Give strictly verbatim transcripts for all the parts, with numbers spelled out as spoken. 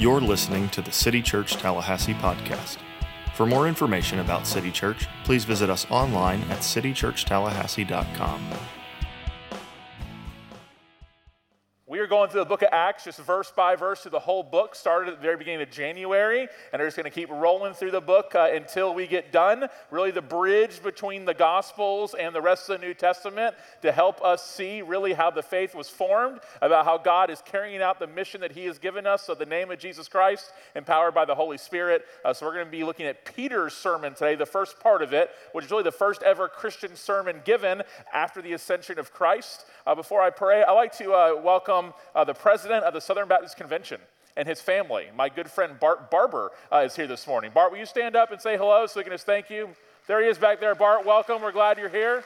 You're listening to the City Church Tallahassee podcast. For more information about City Church, please visit us online at city church tallahassee dot com. We are going through the book of Acts, just verse by verse through the whole book, started at the very beginning of January, and we're just going to keep rolling through the book uh, until we get done. Really the bridge between the Gospels and the rest of the New Testament to help us see really how the faith was formed, about how God is carrying out the mission that he has given us, so the name of Jesus Christ, empowered by the Holy Spirit. Uh, so we're going to be looking at Peter's sermon today, the first part of it, which is really the first ever Christian sermon given after the ascension of Christ. Uh, before I pray, I'd like to uh, welcome uh, the president of the Southern Baptist Convention and his family. My good friend Bart Barber uh, is here this morning. Bart, will you stand up and say hello so we can just thank you? There he is back there. Bart, welcome. We're glad you're here.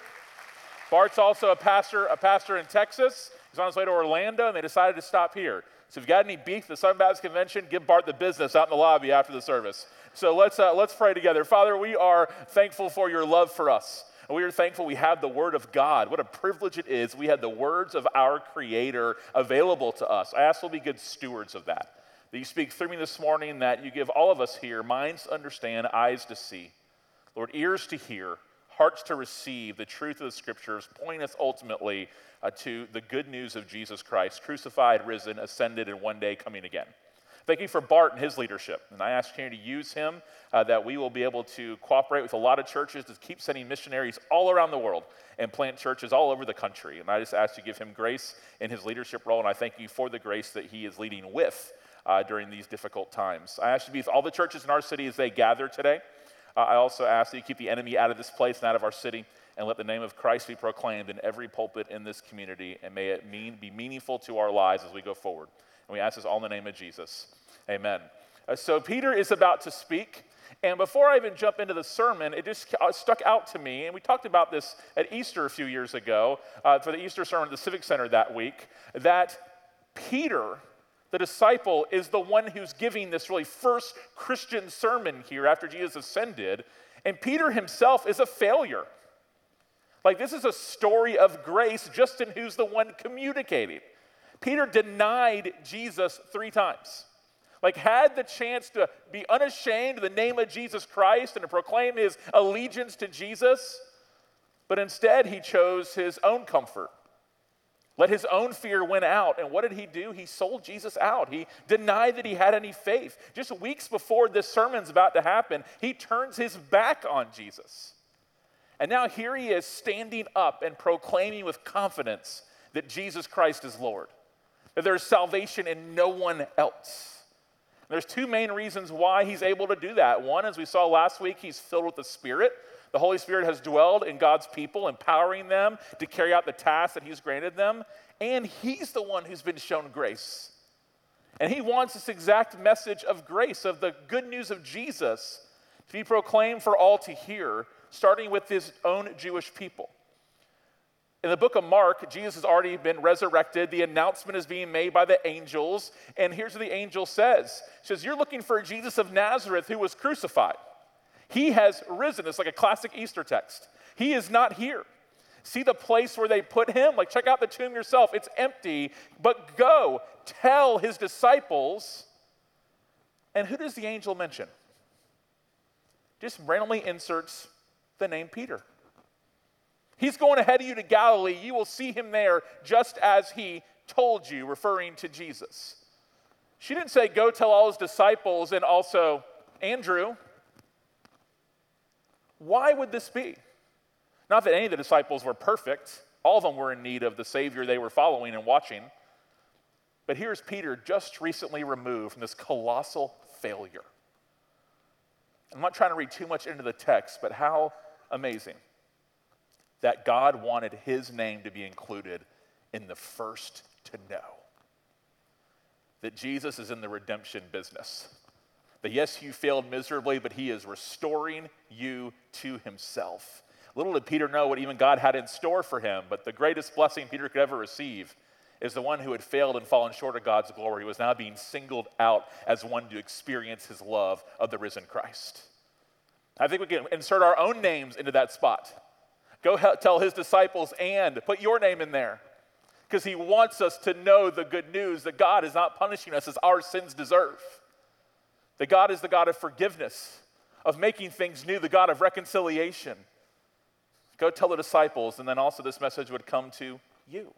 Bart's also a pastor, a pastor in Texas. He's on his way to Orlando, and they decided to stop here. So if you've got any beef at the Southern Baptist Convention, give Bart the business out in the lobby after the service. So let's uh, let's pray together. Father, we are thankful for your love for us. We are thankful we have the Word of God. What a privilege it is. We had the words of our Creator available to us. I ask we'll be good stewards of that. That you speak through me this morning, that you give all of us here minds to understand, eyes to see. Lord, ears to hear, hearts to receive the truth of the Scriptures, pointing us ultimately uh, to the good news of Jesus Christ, crucified, risen, ascended, and one day coming again. Thank you for Bart and his leadership, and I ask you to use him uh, that we will be able to cooperate with a lot of churches to keep sending missionaries all around the world and plant churches all over the country. And I just ask you to give him grace in his leadership role, and I thank you for the grace that he is leading with uh, during these difficult times. I ask you to be with all the churches in our city as they gather today. Uh, I also ask that you keep the enemy out of this place and out of our city, and let the name of Christ be proclaimed in every pulpit in this community, and may it mean, be meaningful to our lives as we go forward. And we ask this all in the name of Jesus. Amen. Uh, so Peter is about to speak. And before I even jump into the sermon, it just uh, stuck out to me. And we talked about this at Easter a few years ago uh, for the Easter sermon at the Civic Center that week, that Peter, the disciple, is the one who's giving this really first Christian sermon here after Jesus ascended. And Peter himself is a failure. Like, this is a story of grace just in who's the one communicating. Peter denied Jesus three times. Like, had the chance to be unashamed of the name of Jesus Christ and to proclaim his allegiance to Jesus, but instead he chose his own comfort. Let his own fear win out. And what did he do? He sold Jesus out. He denied that he had any faith. Just weeks before this sermon's about to happen, he turns his back on Jesus. And now here he is standing up and proclaiming with confidence that Jesus Christ is Lord, that there is salvation in no one else. And there's two main reasons why he's able to do that. One, as we saw last week, he's filled with the Spirit. The Holy Spirit has dwelled in God's people, empowering them to carry out the tasks that he's granted them. And he's the one who's been shown grace. And he wants this exact message of grace, of the good news of Jesus, to be proclaimed for all to hear, starting with his own Jewish people. In the book of Mark, Jesus has already been resurrected. The announcement is being made by the angels. And here's what the angel says. He says, you're looking for Jesus of Nazareth who was crucified. He has risen. It's like a classic Easter text. He is not here. See the place where they put him? Like, check out the tomb yourself. It's empty. But go, tell his disciples. And who does the angel mention? Just randomly inserts the name Peter. He's going ahead of you to Galilee. You will see him there just as he told you, referring to Jesus. She didn't say, go tell all his disciples and also Andrew. Why would this be? Not that any of the disciples were perfect. All of them were in need of the Savior they were following and watching. But here's Peter just recently removed from this colossal failure. I'm not trying to read too much into the text, but how amazing that God wanted his name to be included in the first to know. That Jesus is in the redemption business. That yes, you failed miserably, but he is restoring you to himself. Little did Peter know what even God had in store for him, but the greatest blessing Peter could ever receive is the one who had failed and fallen short of God's glory was now being singled out as one to experience his love of the risen Christ. I think we can insert our own names into that spot. Go tell his disciples and put your name in there, because he wants us to know the good news that God is not punishing us as our sins deserve, That God is the God of forgiveness, of making things new, the God of reconciliation. Go tell the disciples, and then also this message would come to you.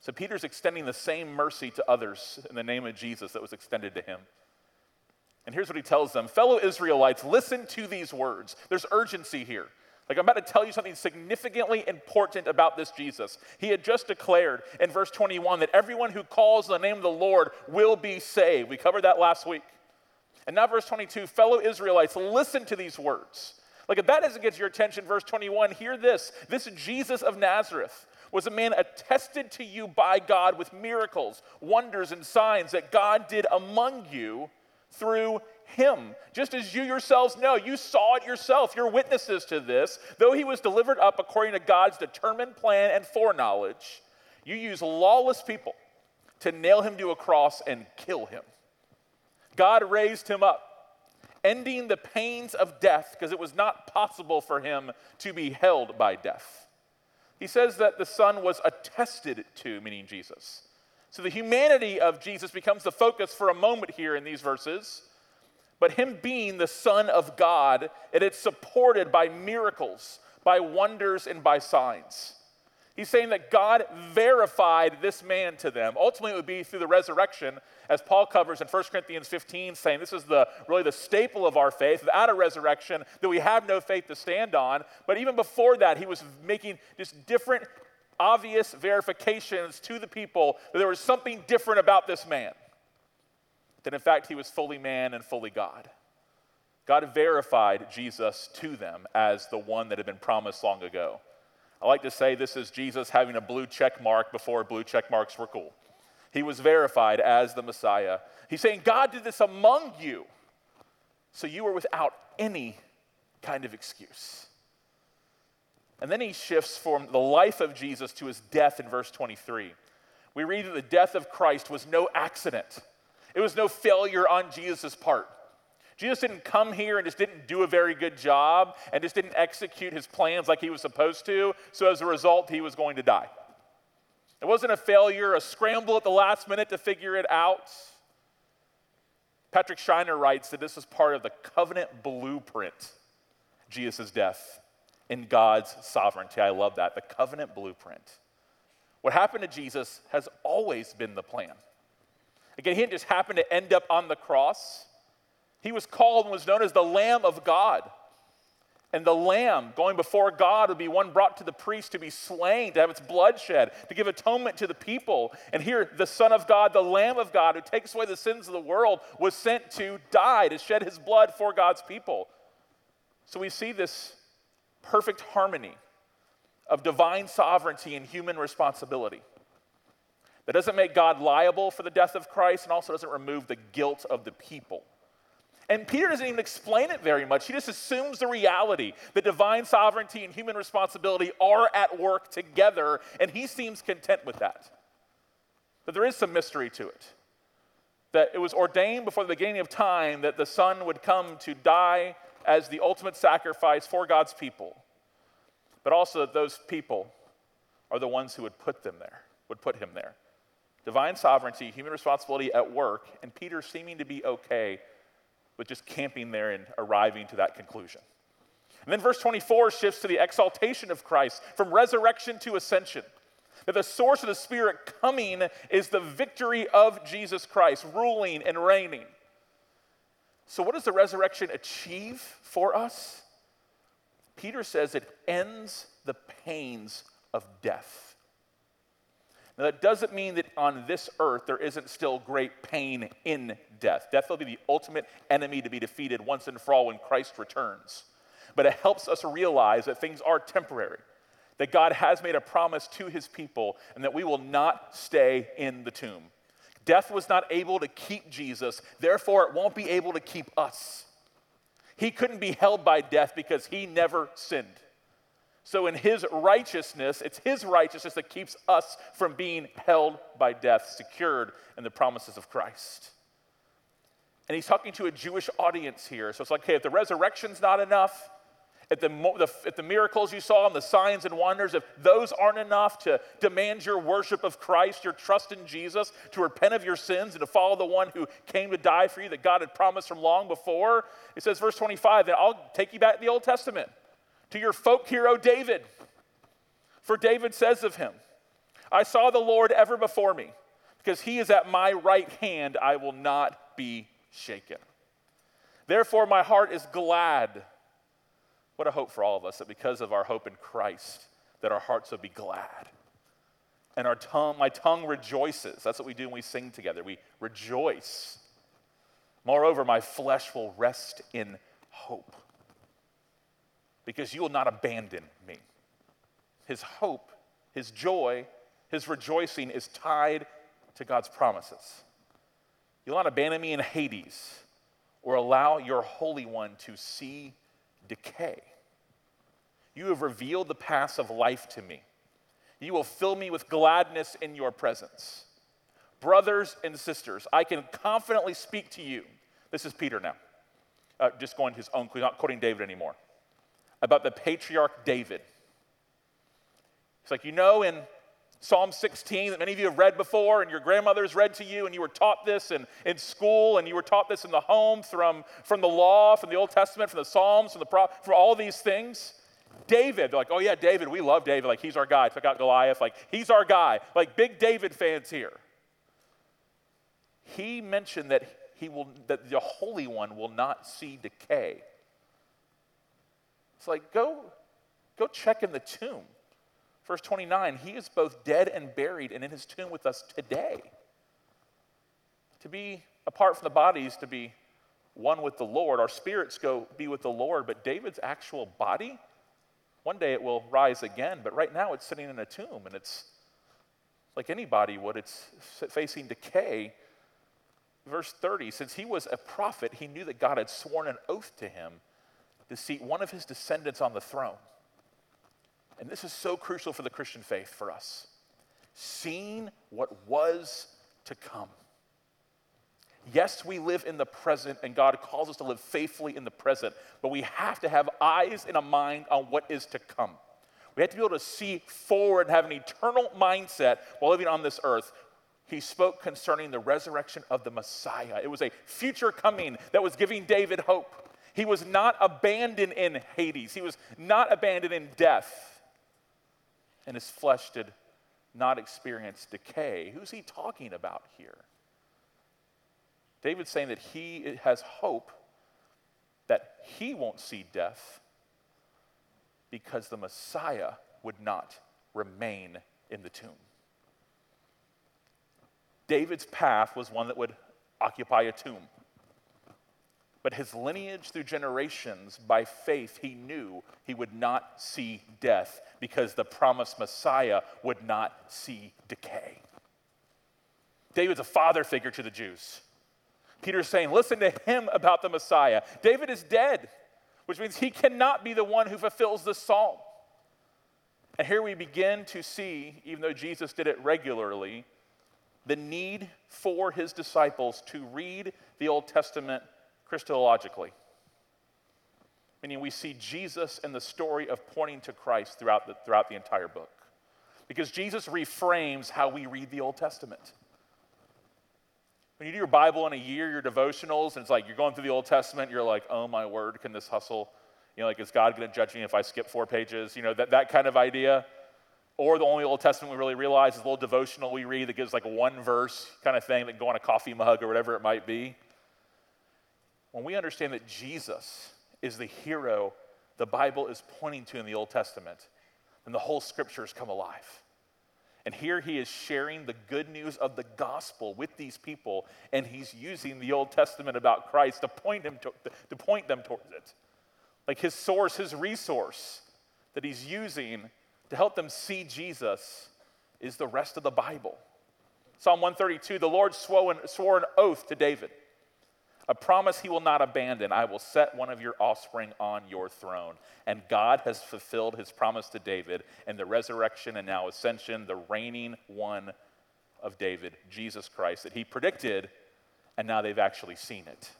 So Peter's extending the same mercy to others in the name of Jesus that was extended to him. And here's what he tells them. Fellow Israelites, listen to these words. There's urgency here. Like, I'm about to tell you something significantly important about this Jesus. He had just declared in verse twenty-one that everyone who calls the name of the Lord will be saved. We covered that last week. And now verse twenty-two, fellow Israelites, listen to these words. Like, if that doesn't get your attention, verse twenty-one, hear this. This Jesus of Nazareth was a man attested to you by God with miracles, wonders, and signs that God did among you through him. Just as you yourselves know, you saw it yourself. You're witnesses to this. Though he was delivered up according to God's determined plan and foreknowledge, you used lawless people to nail him to a cross and kill him. God raised him up, ending the pains of death because it was not possible for him to be held by death. He says that the Son was attested to, meaning Jesus. So the humanity of Jesus becomes the focus for a moment here in these verses. But him being the Son of God, and it's supported by miracles, by wonders, and by signs. He's saying that God verified this man to them. Ultimately, it would be through the resurrection, as Paul covers in First Corinthians fifteen, saying this is the really the staple of our faith. Without a resurrection, that we have no faith to stand on. But even before that, he was making just different, obvious verifications to the people that there was something different about this man. That in fact, he was fully man and fully God. God verified Jesus to them as the one that had been promised long ago. I like to say this is Jesus having a blue check mark before blue check marks were cool. He was verified as the Messiah. He's saying, God did this among you, so you were without any kind of excuse. And then he shifts from the life of Jesus to his death in verse twenty-three. We read that the death of Christ was no accident. It was no failure on Jesus' part. Jesus didn't come here and just didn't do a very good job and just didn't execute his plans like he was supposed to, so as a result, he was going to die. It wasn't a failure, a scramble at the last minute to figure it out. Patrick Schreiner writes that this was part of the covenant blueprint, Jesus' death, in God's sovereignty. I love that, the covenant blueprint. What happened to Jesus has always been the plan. Again, he didn't just happen to end up on the cross. He was called and was known as the Lamb of God. And the Lamb going before God would be one brought to the priest to be slain, to have its blood shed, to give atonement to the people. And here, the Son of God, the Lamb of God, who takes away the sins of the world, was sent to die, to shed his blood for God's people. So we see this perfect harmony of divine sovereignty and human responsibility. That doesn't make God liable for the death of Christ and also doesn't remove the guilt of the people. And Peter doesn't even explain it very much. He just assumes the reality that divine sovereignty and human responsibility are at work together, and he seems content with that. But there is some mystery to it, that it was ordained before the beginning of time that the Son would come to die as the ultimate sacrifice for God's people, but also that those people are the ones who would put them there, would put him there. Divine sovereignty, human responsibility at work, and Peter seeming to be okay with just camping there and arriving to that conclusion. And then verse twenty-four shifts to the exaltation of Christ from resurrection to ascension. That the source of the Spirit coming is the victory of Jesus Christ, ruling and reigning. So what does the resurrection achieve for us? Peter says it ends the pains of death. Now, that doesn't mean that on this earth there isn't still great pain in death. Death will be the ultimate enemy to be defeated once and for all when Christ returns. But it helps us realize that things are temporary, that God has made a promise to his people, and that we will not stay in the tomb. Death was not able to keep Jesus, therefore it won't be able to keep us. He couldn't be held by death because he never sinned. So in his righteousness, it's his righteousness that keeps us from being held by death, secured in the promises of Christ. And he's talking to a Jewish audience here. So it's like, hey, if the resurrection's not enough, at the, the, at the miracles you saw and the signs and wonders, if those aren't enough to demand your worship of Christ, your trust in Jesus, to repent of your sins and to follow the one who came to die for you that God had promised from long before, it says, verse twenty-five, then I'll take you back to the Old Testament, to your folk hero David. For David says of him, I saw the Lord ever before me, because he is at my right hand, I will not be shaken. Therefore, my heart is glad. What a hope for all of us, that because of our hope in Christ, that our hearts will be glad. And our tongue, my tongue rejoices. That's what we do when we sing together. We rejoice. Moreover, my flesh will rest in hope, because you will not abandon me. His hope, his joy, his rejoicing is tied to God's promises. You'll not abandon me in Hades or allow your Holy One to see decay. You have revealed the paths of life to me. You will fill me with gladness in your presence. Brothers and sisters, I can confidently speak to you. This is Peter now, uh, just going to his own, not quoting David anymore, about the patriarch David. It's like, you know, in Psalm sixteen that many of you have read before and your grandmothers read to you and you were taught this in, in school and you were taught this in the home from, from the law, from the Old Testament, from the Psalms, from the pro- from all these things. David, they're like, oh yeah, David, we love David. Like, he's our guy. Took out Goliath. Like, he's our guy. Like, big David fans here. He mentioned that he will, that the Holy One will not see decay. It's like, go, go check in the tomb. Verse twenty-nine, he is both dead and buried and in his tomb with us today. To be apart from the bodies, to be one with the Lord. Our spirits go be with the Lord, but David's actual body, one day it will rise again, but right now it's sitting in a tomb and it's like any body would, it's facing decay. Verse thirty, since he was a prophet, he knew that God had sworn an oath to him to seat one of his descendants on the throne. And this is so crucial for the Christian faith for us. Seeing what was to come. Yes, we live in the present, and God calls us to live faithfully in the present, but we have to have eyes and a mind on what is to come. We have to be able to see forward and have an eternal mindset while living on this earth. He spoke concerning the resurrection of the Messiah. It was a future coming that was giving David hope. He was not abandoned in Hades. He was not abandoned in death. And his flesh did not experience decay. Who's he talking about here? David's saying that he has hope that he won't see death because the Messiah would not remain in the tomb. David's path was one that would occupy a tomb. But his lineage through generations, by faith, he knew he would not see death because the promised Messiah would not see decay. David's a father figure to the Jews. Peter's saying, listen to him about the Messiah. David is dead, which means he cannot be the one who fulfills this psalm. And here we begin to see, even though Jesus did it regularly, the need for his disciples to read the Old Testament Christologically, meaning we see Jesus in the story of pointing to Christ throughout the, throughout the entire book, because Jesus reframes how we read the Old Testament. When you do your Bible in a year, your devotionals, and it's like you're going through the Old Testament, you're like, oh my word, can this hustle? You know, like, is God going to judge me if I skip four pages? You know, that, that kind of idea. Or the only Old Testament we really realize is a little devotional we read that gives like one verse kind of thing that can go on a coffee mug or whatever it might be. When we understand that Jesus is the hero the Bible is pointing to in the Old Testament, then the whole scriptures come alive. And here he is sharing the good news of the gospel with these people, and he's using the Old Testament about Christ to point him to, to point them towards it. Like his source, his resource that he's using to help them see Jesus is the rest of the Bible. Psalm one thirty-two, the Lord swore an oath to David. A promise he will not abandon. I will set one of your offspring on your throne. And God has fulfilled his promise to David in the resurrection and now ascension, the reigning one of David, Jesus Christ, that he predicted, and now they've actually seen it.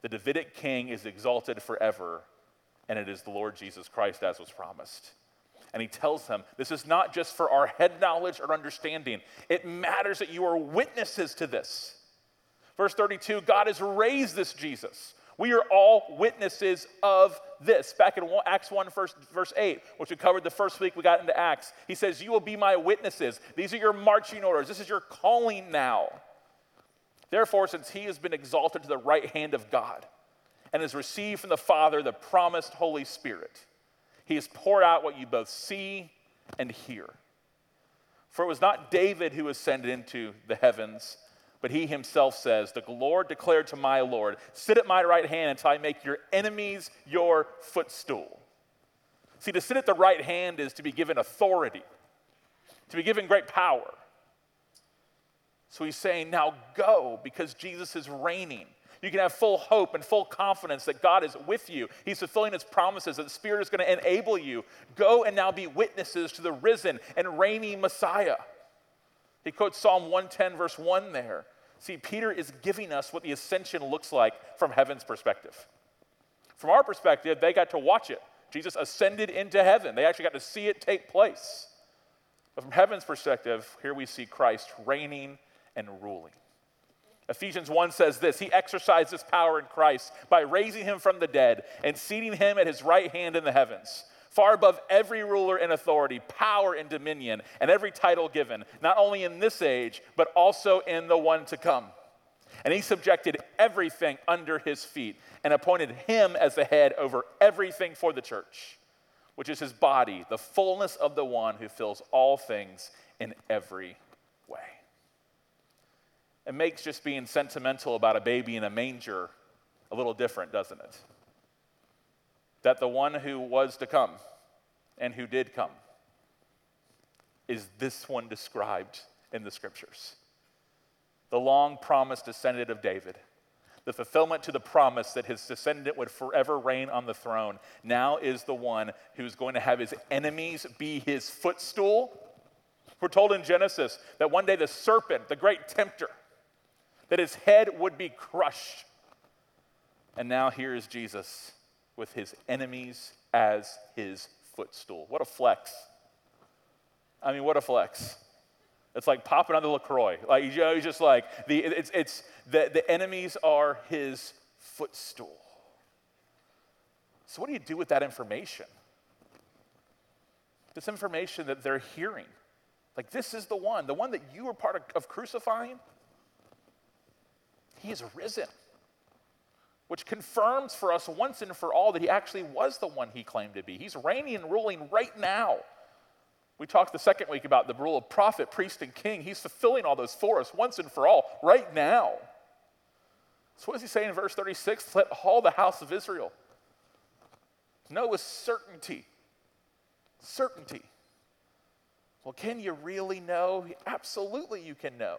The Davidic king is exalted forever and it is the Lord Jesus Christ as was promised. And he tells them, this is not just for our head knowledge or understanding. It matters that you are witnesses to this. Verse thirty-two, God has raised this Jesus. We are all witnesses of this. Back in Acts one, verse eight, which we covered the first week we got into Acts, he says, you will be my witnesses. These are your marching orders. This is your calling now. Therefore, since he has been exalted to the right hand of God and has received from the Father the promised Holy Spirit, he has poured out what you both see and hear. For it was not David who ascended into the heavens, but he himself says, the Lord declared to my Lord, sit at my right hand until I make your enemies your footstool. See, to sit at the right hand is to be given authority, to be given great power. So he's saying, now go, because Jesus is reigning. You can have full hope and full confidence that God is with you. He's fulfilling his promises, that the Spirit is going to enable you. Go and now be witnesses to the risen and reigning Messiah. He quotes Psalm one ten, verse one there. See, Peter is giving us what the ascension looks like from heaven's perspective. From our perspective, they got to watch it. Jesus ascended into heaven. They actually got to see it take place. But from heaven's perspective, here we see Christ reigning and ruling. Ephesians one says this, he exercised his power in Christ by raising him from the dead and seating him at his right hand in the heavens, far above every ruler and authority, power and dominion, and every title given, not only in this age, but also in the one to come. And he subjected everything under his feet and appointed him as the head over everything for the church, which is his body, the fullness of the one who fills all things in every way. It makes just being sentimental about a baby in a manger a little different, doesn't it? That the one who was to come and who did come is this one described in the scriptures. The long-promised descendant of David, the fulfillment to the promise that his descendant would forever reign on the throne, now is the one who's going to have his enemies be his footstool. We're told in Genesis that one day the serpent, the great tempter, that his head would be crushed. And now here is Jesus with his enemies as his footstool. What a flex. I mean, what a flex. It's like popping on the LaCroix. Like, you know, he's just like, the, it's, it's, the, the enemies are his footstool. So what do you do with that information? This information that they're hearing. Like, this is the one, the one that you were part of, of crucifying. He is risen, which confirms for us once and for all that he actually was the one he claimed to be. He's reigning and ruling right now. We talked the second week about the rule of prophet, priest, and king. He's fulfilling all those for us once and for all right now. So what does he say in verse thirty-six? Let all the house of Israel know with certainty, certainty. Well, can you really know? Absolutely you can know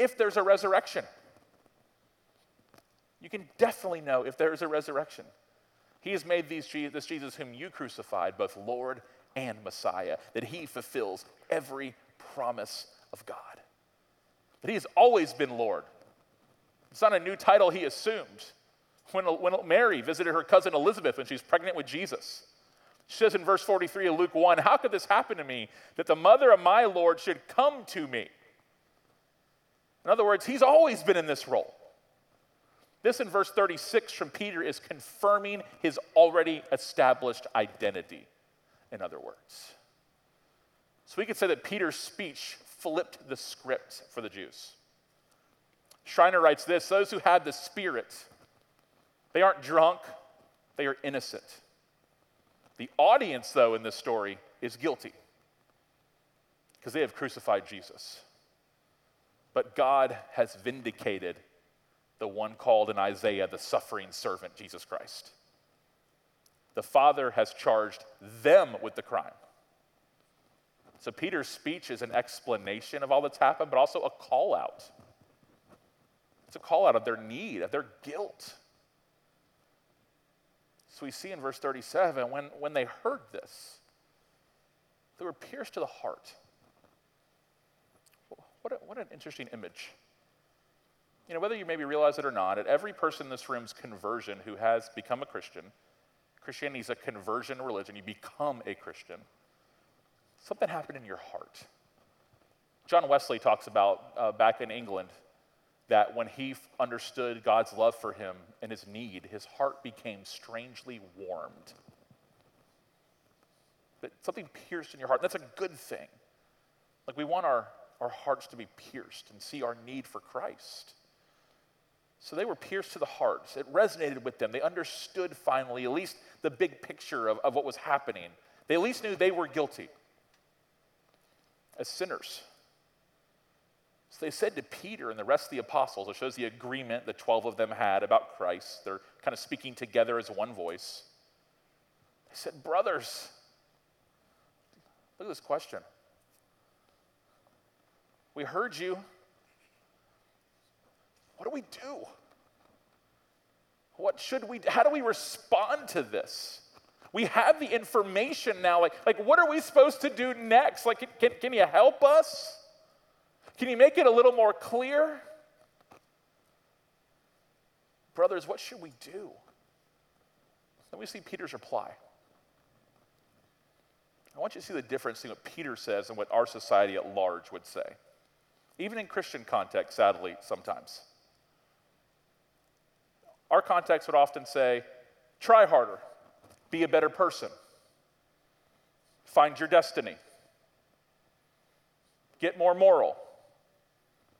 if there's a resurrection. You can definitely know if there is a resurrection. He has made these, this Jesus whom you crucified, both Lord and Messiah, that he fulfills every promise of God. That he has always been Lord. It's not a new title he assumed. When, when Mary visited her cousin Elizabeth when she's pregnant with Jesus, she says in verse forty-three of Luke one, how could this happen to me, that the mother of my Lord should come to me? In other words, he's always been in this role. This in verse thirty-six from Peter is confirming his already established identity, in other words. So we could say that Peter's speech flipped the script for the Jews. Schreiner writes this, those who have the Spirit, they aren't drunk, they are innocent. The audience, though, in this story is guilty because they have crucified Jesus. But God has vindicated the one called in Isaiah, the suffering servant, Jesus Christ. The Father has charged them with the crime. So Peter's speech is an explanation of all that's happened, but also a call out. It's a call out of their need, of their guilt. So we see in verse thirty-seven, when, when they heard this, they were pierced to the heart. What, a, what an interesting image. You know, whether you maybe realize it or not, at every person in this room's conversion who has become a Christian Christianity is a conversion religion. You become a Christian. Something happened in your heart. John Wesley talks about uh, back in England that when he f- understood God's love for him and his need, his heart became strangely warmed. That something pierced in your heart. That's a good thing. Like, we want our, our hearts to be pierced and see our need for Christ. So they were pierced to the hearts. It resonated with them. They understood finally at least the big picture of, of what was happening. They at least knew they were guilty as sinners. So they said to Peter and the rest of the apostles, it shows the agreement the twelve of them had about Christ. They're kind of speaking together as one voice. They said, brothers, look at this question. We heard you. What do we do? What should we do? How do we respond to this? We have the information now. Like, like what are we supposed to do next? Like, can, can you help us? Can you make it a little more clear? Brothers, what should we do? Then we see Peter's reply. I want you to see the difference between what Peter says and what our society at large would say. Even in Christian context, sadly, sometimes. Our context would often say, try harder, be a better person, find your destiny, get more moral,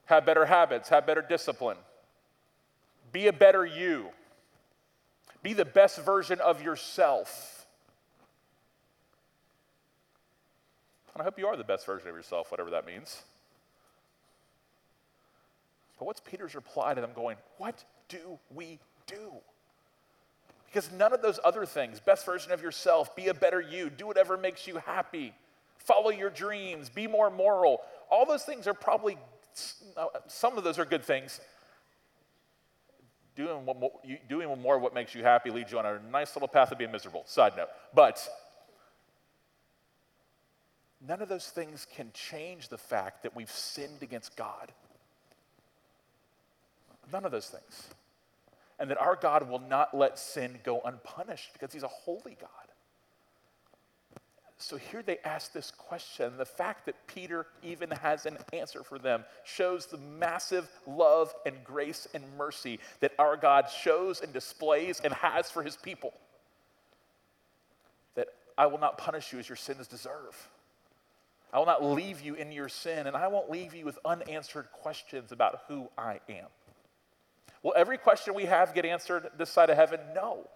have better habits, have better discipline, be a better you, be the best version of yourself. And I hope you are the best version of yourself, whatever that means. But what's Peter's reply to them going, what do we do? Because none of those other things, best version of yourself, be a better you, do whatever makes you happy, follow your dreams, be more moral, all those things are probably, some of those are good things. Doing, what, doing more of what makes you happy leads you on a nice little path of being miserable. Side note. But none of those things can change the fact that we've sinned against God. None of those things. And that our God will not let sin go unpunished because he's a holy God. So here they ask this question. The fact that Peter even has an answer for them shows the massive love and grace and mercy that our God shows and displays and has for his people. That I will not punish you as your sins deserve. I will not leave you in your sin, and I won't leave you with unanswered questions about who I am. Will every question we have get answered this side of heaven? No.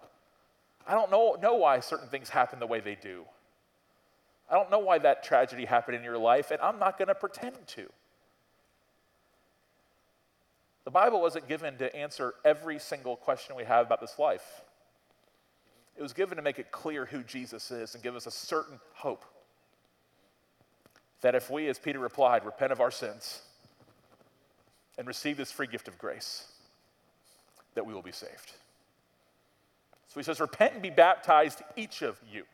I don't know, know why certain things happen the way they do. I don't know why that tragedy happened in your life, and I'm not going to pretend to. The Bible wasn't given to answer every single question we have about this life. It was given to make it clear who Jesus is and give us a certain hope that if we, as Peter replied, repent of our sins and receive this free gift of grace, that we will be saved. So he says, repent and be baptized, each of you,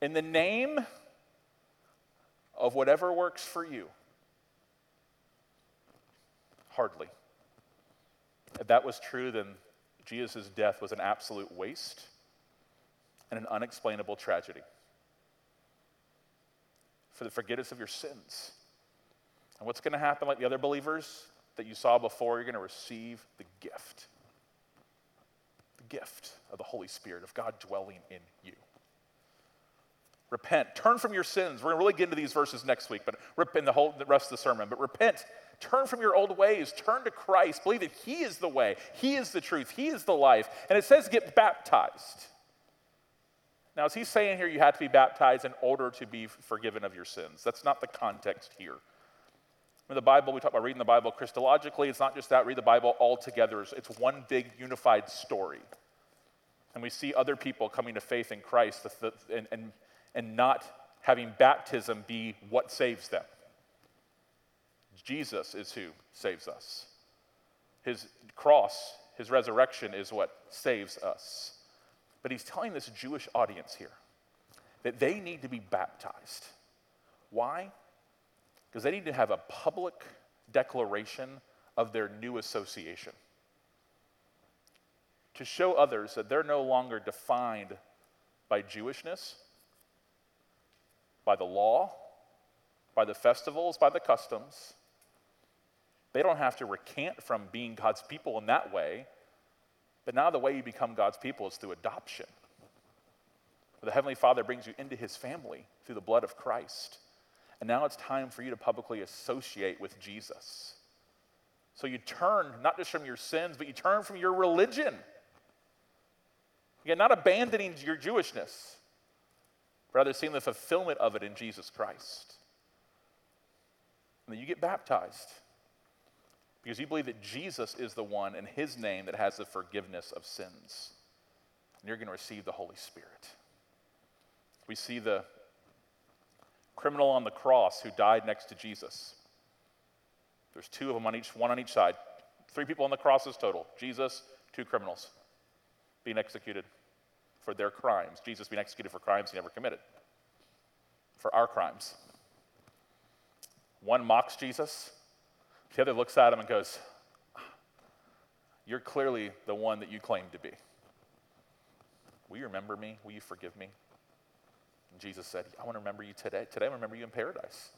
in the name of whatever works for you. Hardly. If that was true, then Jesus' death was an absolute waste and an unexplainable tragedy. For the forgiveness of your sins. And what's going to happen, like the other believers that you saw before, you're going to receive the gift. The gift of the Holy Spirit, of God dwelling in you. Repent. Turn from your sins. We're going to really get into these verses next week, but in the whole the rest of the sermon. But repent. Turn from your old ways. Turn to Christ. Believe that he is the way. He is the truth. He is the life. And it says get baptized. Now, is he saying here you have to be baptized in order to be forgiven of your sins? That's not the context here. In the Bible, we talk about reading the Bible Christologically. It's not just that. Read the Bible all together. It's one big unified story. And we see other people coming to faith in Christ and, and, and not having baptism be what saves them. Jesus is who saves us. His cross, his resurrection is what saves us. But he's telling this Jewish audience here that they need to be baptized. Why? Because they need to have a public declaration of their new association. to show others that they're no longer defined by Jewishness, by the law, by the festivals, by the customs. They don't have to recant from being God's people in that way, but now the way you become God's people is through adoption. The Heavenly Father brings you into his family through the blood of Christ. And now it's time for you to publicly associate with Jesus. So you turn not just from your sins, but you turn from your religion. Again, not abandoning your Jewishness, but rather seeing the fulfillment of it in Jesus Christ. And then you get baptized because you believe that Jesus is the one in his name that has the forgiveness of sins. And you're going to receive the Holy Spirit. We see the criminal on the cross who died next to Jesus. There's two of them on each, one on each side. Three people on the crosses total. Jesus, two criminals being executed for their crimes. Jesus being executed for crimes he never committed. For our crimes. One mocks Jesus. The other looks at him and goes, "You're clearly the one that you claim to be. Will you remember me? Will you forgive me?" And Jesus said, "I want to remember you today. Today I remember you in paradise.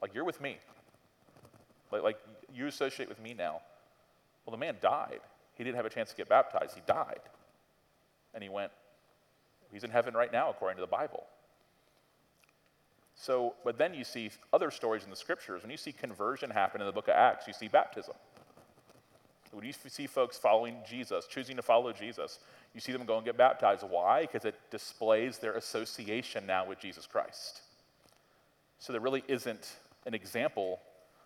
Like, you're with me. Like, like you associate with me now." Well, the man died. He didn't have a chance to get baptized. He died. And he went, he's in heaven right now, according to the Bible. So, but then you see other stories in the scriptures. When you see conversion happen in the book of Acts, you see baptism. When you see folks following Jesus, choosing to follow Jesus, you see them go and get baptized. Why? Because it displays their association now with Jesus Christ. So there really isn't an example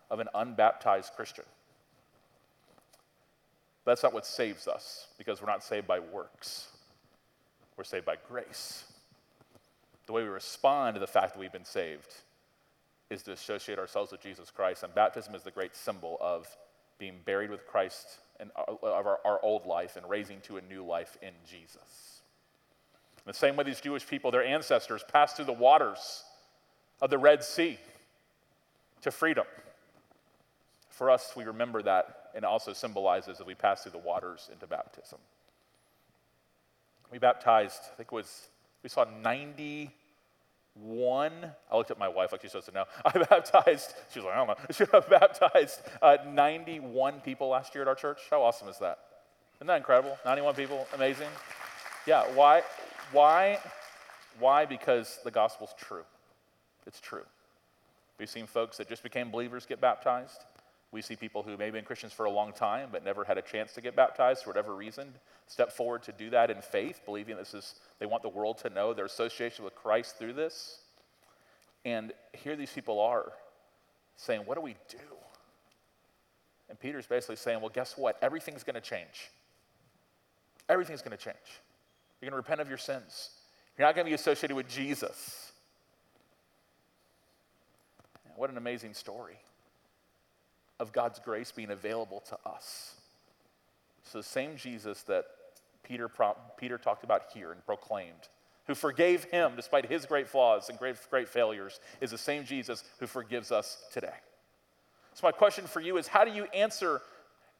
of an unbaptized Christian. That's not what saves us, because we're not saved by works. We're saved by grace. The way we respond to the fact that we've been saved is to associate ourselves with Jesus Christ, and baptism is the great symbol of being buried with Christ and of our, our old life and raising to a new life in Jesus. In the same way these Jewish people, their ancestors, passed through the waters of the Red Sea to freedom. For us, we remember that, and also symbolizes that we pass through the waters into baptism. We baptized, I think it was, we saw ninety-one, I looked at my wife like she's supposed to know. I baptized, she was like, I don't know. She baptized uh, ninety-one people last year at our church. How awesome is that? Isn't that incredible? ninety-one people, amazing. Yeah, why? Why? Why? Because the gospel's true. It's true. We've seen folks that just became believers get baptized. We see people who may have been Christians for a long time but never had a chance to get baptized for whatever reason, step forward to do that in faith, believing this is, they want the world to know their association with Christ through this. And here these people are saying, what do we do? And Peter's basically saying, well, guess what? Everything's going to change. Everything's going to change. You're going to repent of your sins. You're not going to be associated with Jesus. What an amazing story of God's grace being available to us. So the same Jesus that Peter, Peter talked about here and proclaimed, who forgave him despite his great flaws and great, great failures, is the same Jesus who forgives us today. So my question for you is, how do you answer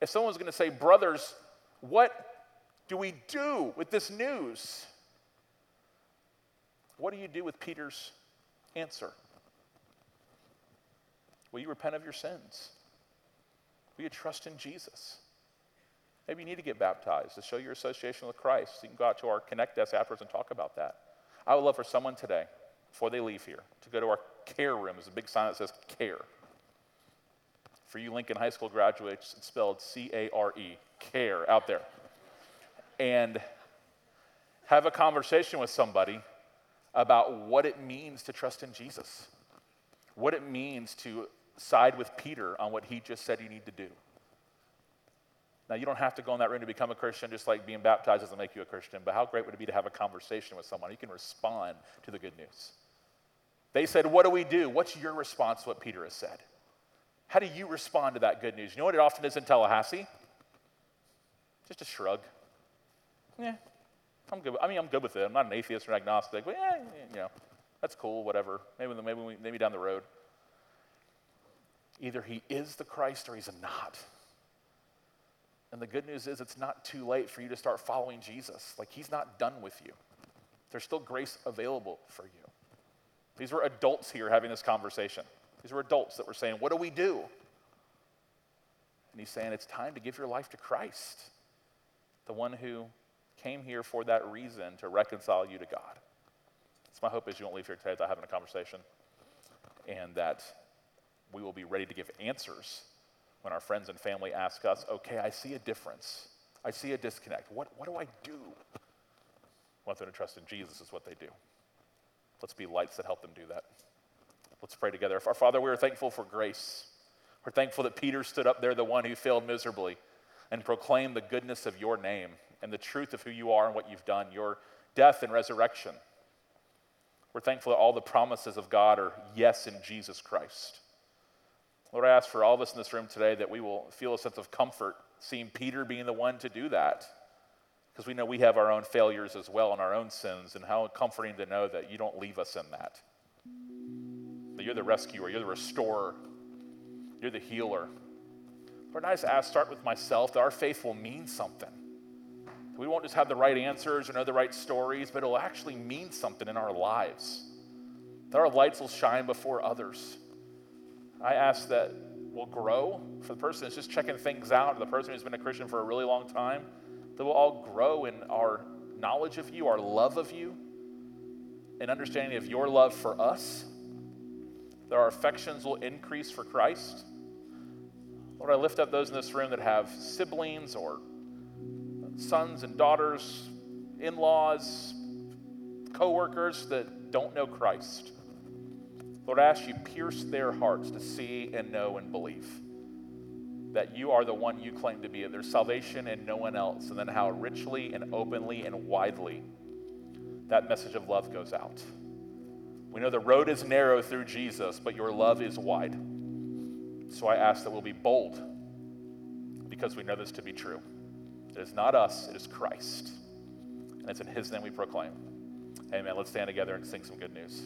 if someone's going to say, brothers, what do we do with this news? What do you do with Peter's answer? Will you repent of your sins? Will you trust in Jesus? Maybe you need to get baptized to show your association with Christ. You can go out to our Connect desk afterwards and talk about that. I would love for someone today, before they leave here, to go to our care room. There's a big sign that says care. For you Lincoln High School graduates, it's spelled C A R E, care, out there. And have a conversation with somebody about what it means to trust in Jesus, what it means to side with Peter on what he just said you need to do. Now, you don't have to go in that room to become a Christian, just like being baptized doesn't make you a Christian, but how great would it be to have a conversation with someone who can respond to the good news? They said, what do we do? What's your response to what Peter has said? How do you respond to that good news? You know what it often is in Tallahassee? Just a shrug. Yeah, I'm good. I mean, I'm good with it. I'm not an atheist or an agnostic, but yeah, you know, that's cool, whatever. Maybe, maybe, we, maybe down the road. Either he is the Christ or he's not. And the good news is it's not too late for you to start following Jesus. Like, he's not done with you. There's still grace available for you. These were adults here having this conversation. These were adults that were saying, what do we do? And he's saying, it's time to give your life to Christ, the one who came here for that reason, to reconcile you to God. So my hope is you won't leave here today without having a conversation, and that we will be ready to give answers when our friends and family ask us, okay, I see a difference. I see a disconnect. What, what do I do? I want them to trust in Jesus is what they do. Let's be lights that help them do that. Let's pray together. Our Father, we are thankful for grace. We're thankful that Peter stood up there, the one who failed miserably, and proclaimed the goodness of your name and the truth of who you are and what you've done, your death and resurrection. We're thankful that all the promises of God are yes in Jesus Christ. Lord, I ask for all of us in this room today that we will feel a sense of comfort seeing Peter being the one to do that, because we know we have our own failures as well and our own sins, and how comforting to know that you don't leave us in that. That you're the rescuer, you're the restorer, you're the healer. Lord, I just ask, start with myself, that our faith will mean something. That we won't just have the right answers or know the right stories, but it'll actually mean something in our lives. That our lights will shine before others. I ask that we'll grow for the person that's just checking things out, or the person who's been a Christian for a really long time, that we'll all grow in our knowledge of you, our love of you, and understanding of your love for us, that our affections will increase for Christ. Lord, I lift up those in this room that have siblings or sons and daughters, in-laws, co-workers that don't know Christ. Lord, I ask you, pierce their hearts to see and know and believe that you are the one you claim to be. There's salvation in no one else. And then how richly and openly and widely that message of love goes out. We know the road is narrow through Jesus, but your love is wide. So I ask that we'll be bold, because we know this to be true. It is not us, it is Christ. And it's in his name we proclaim. Amen. Let's stand together and sing some good news.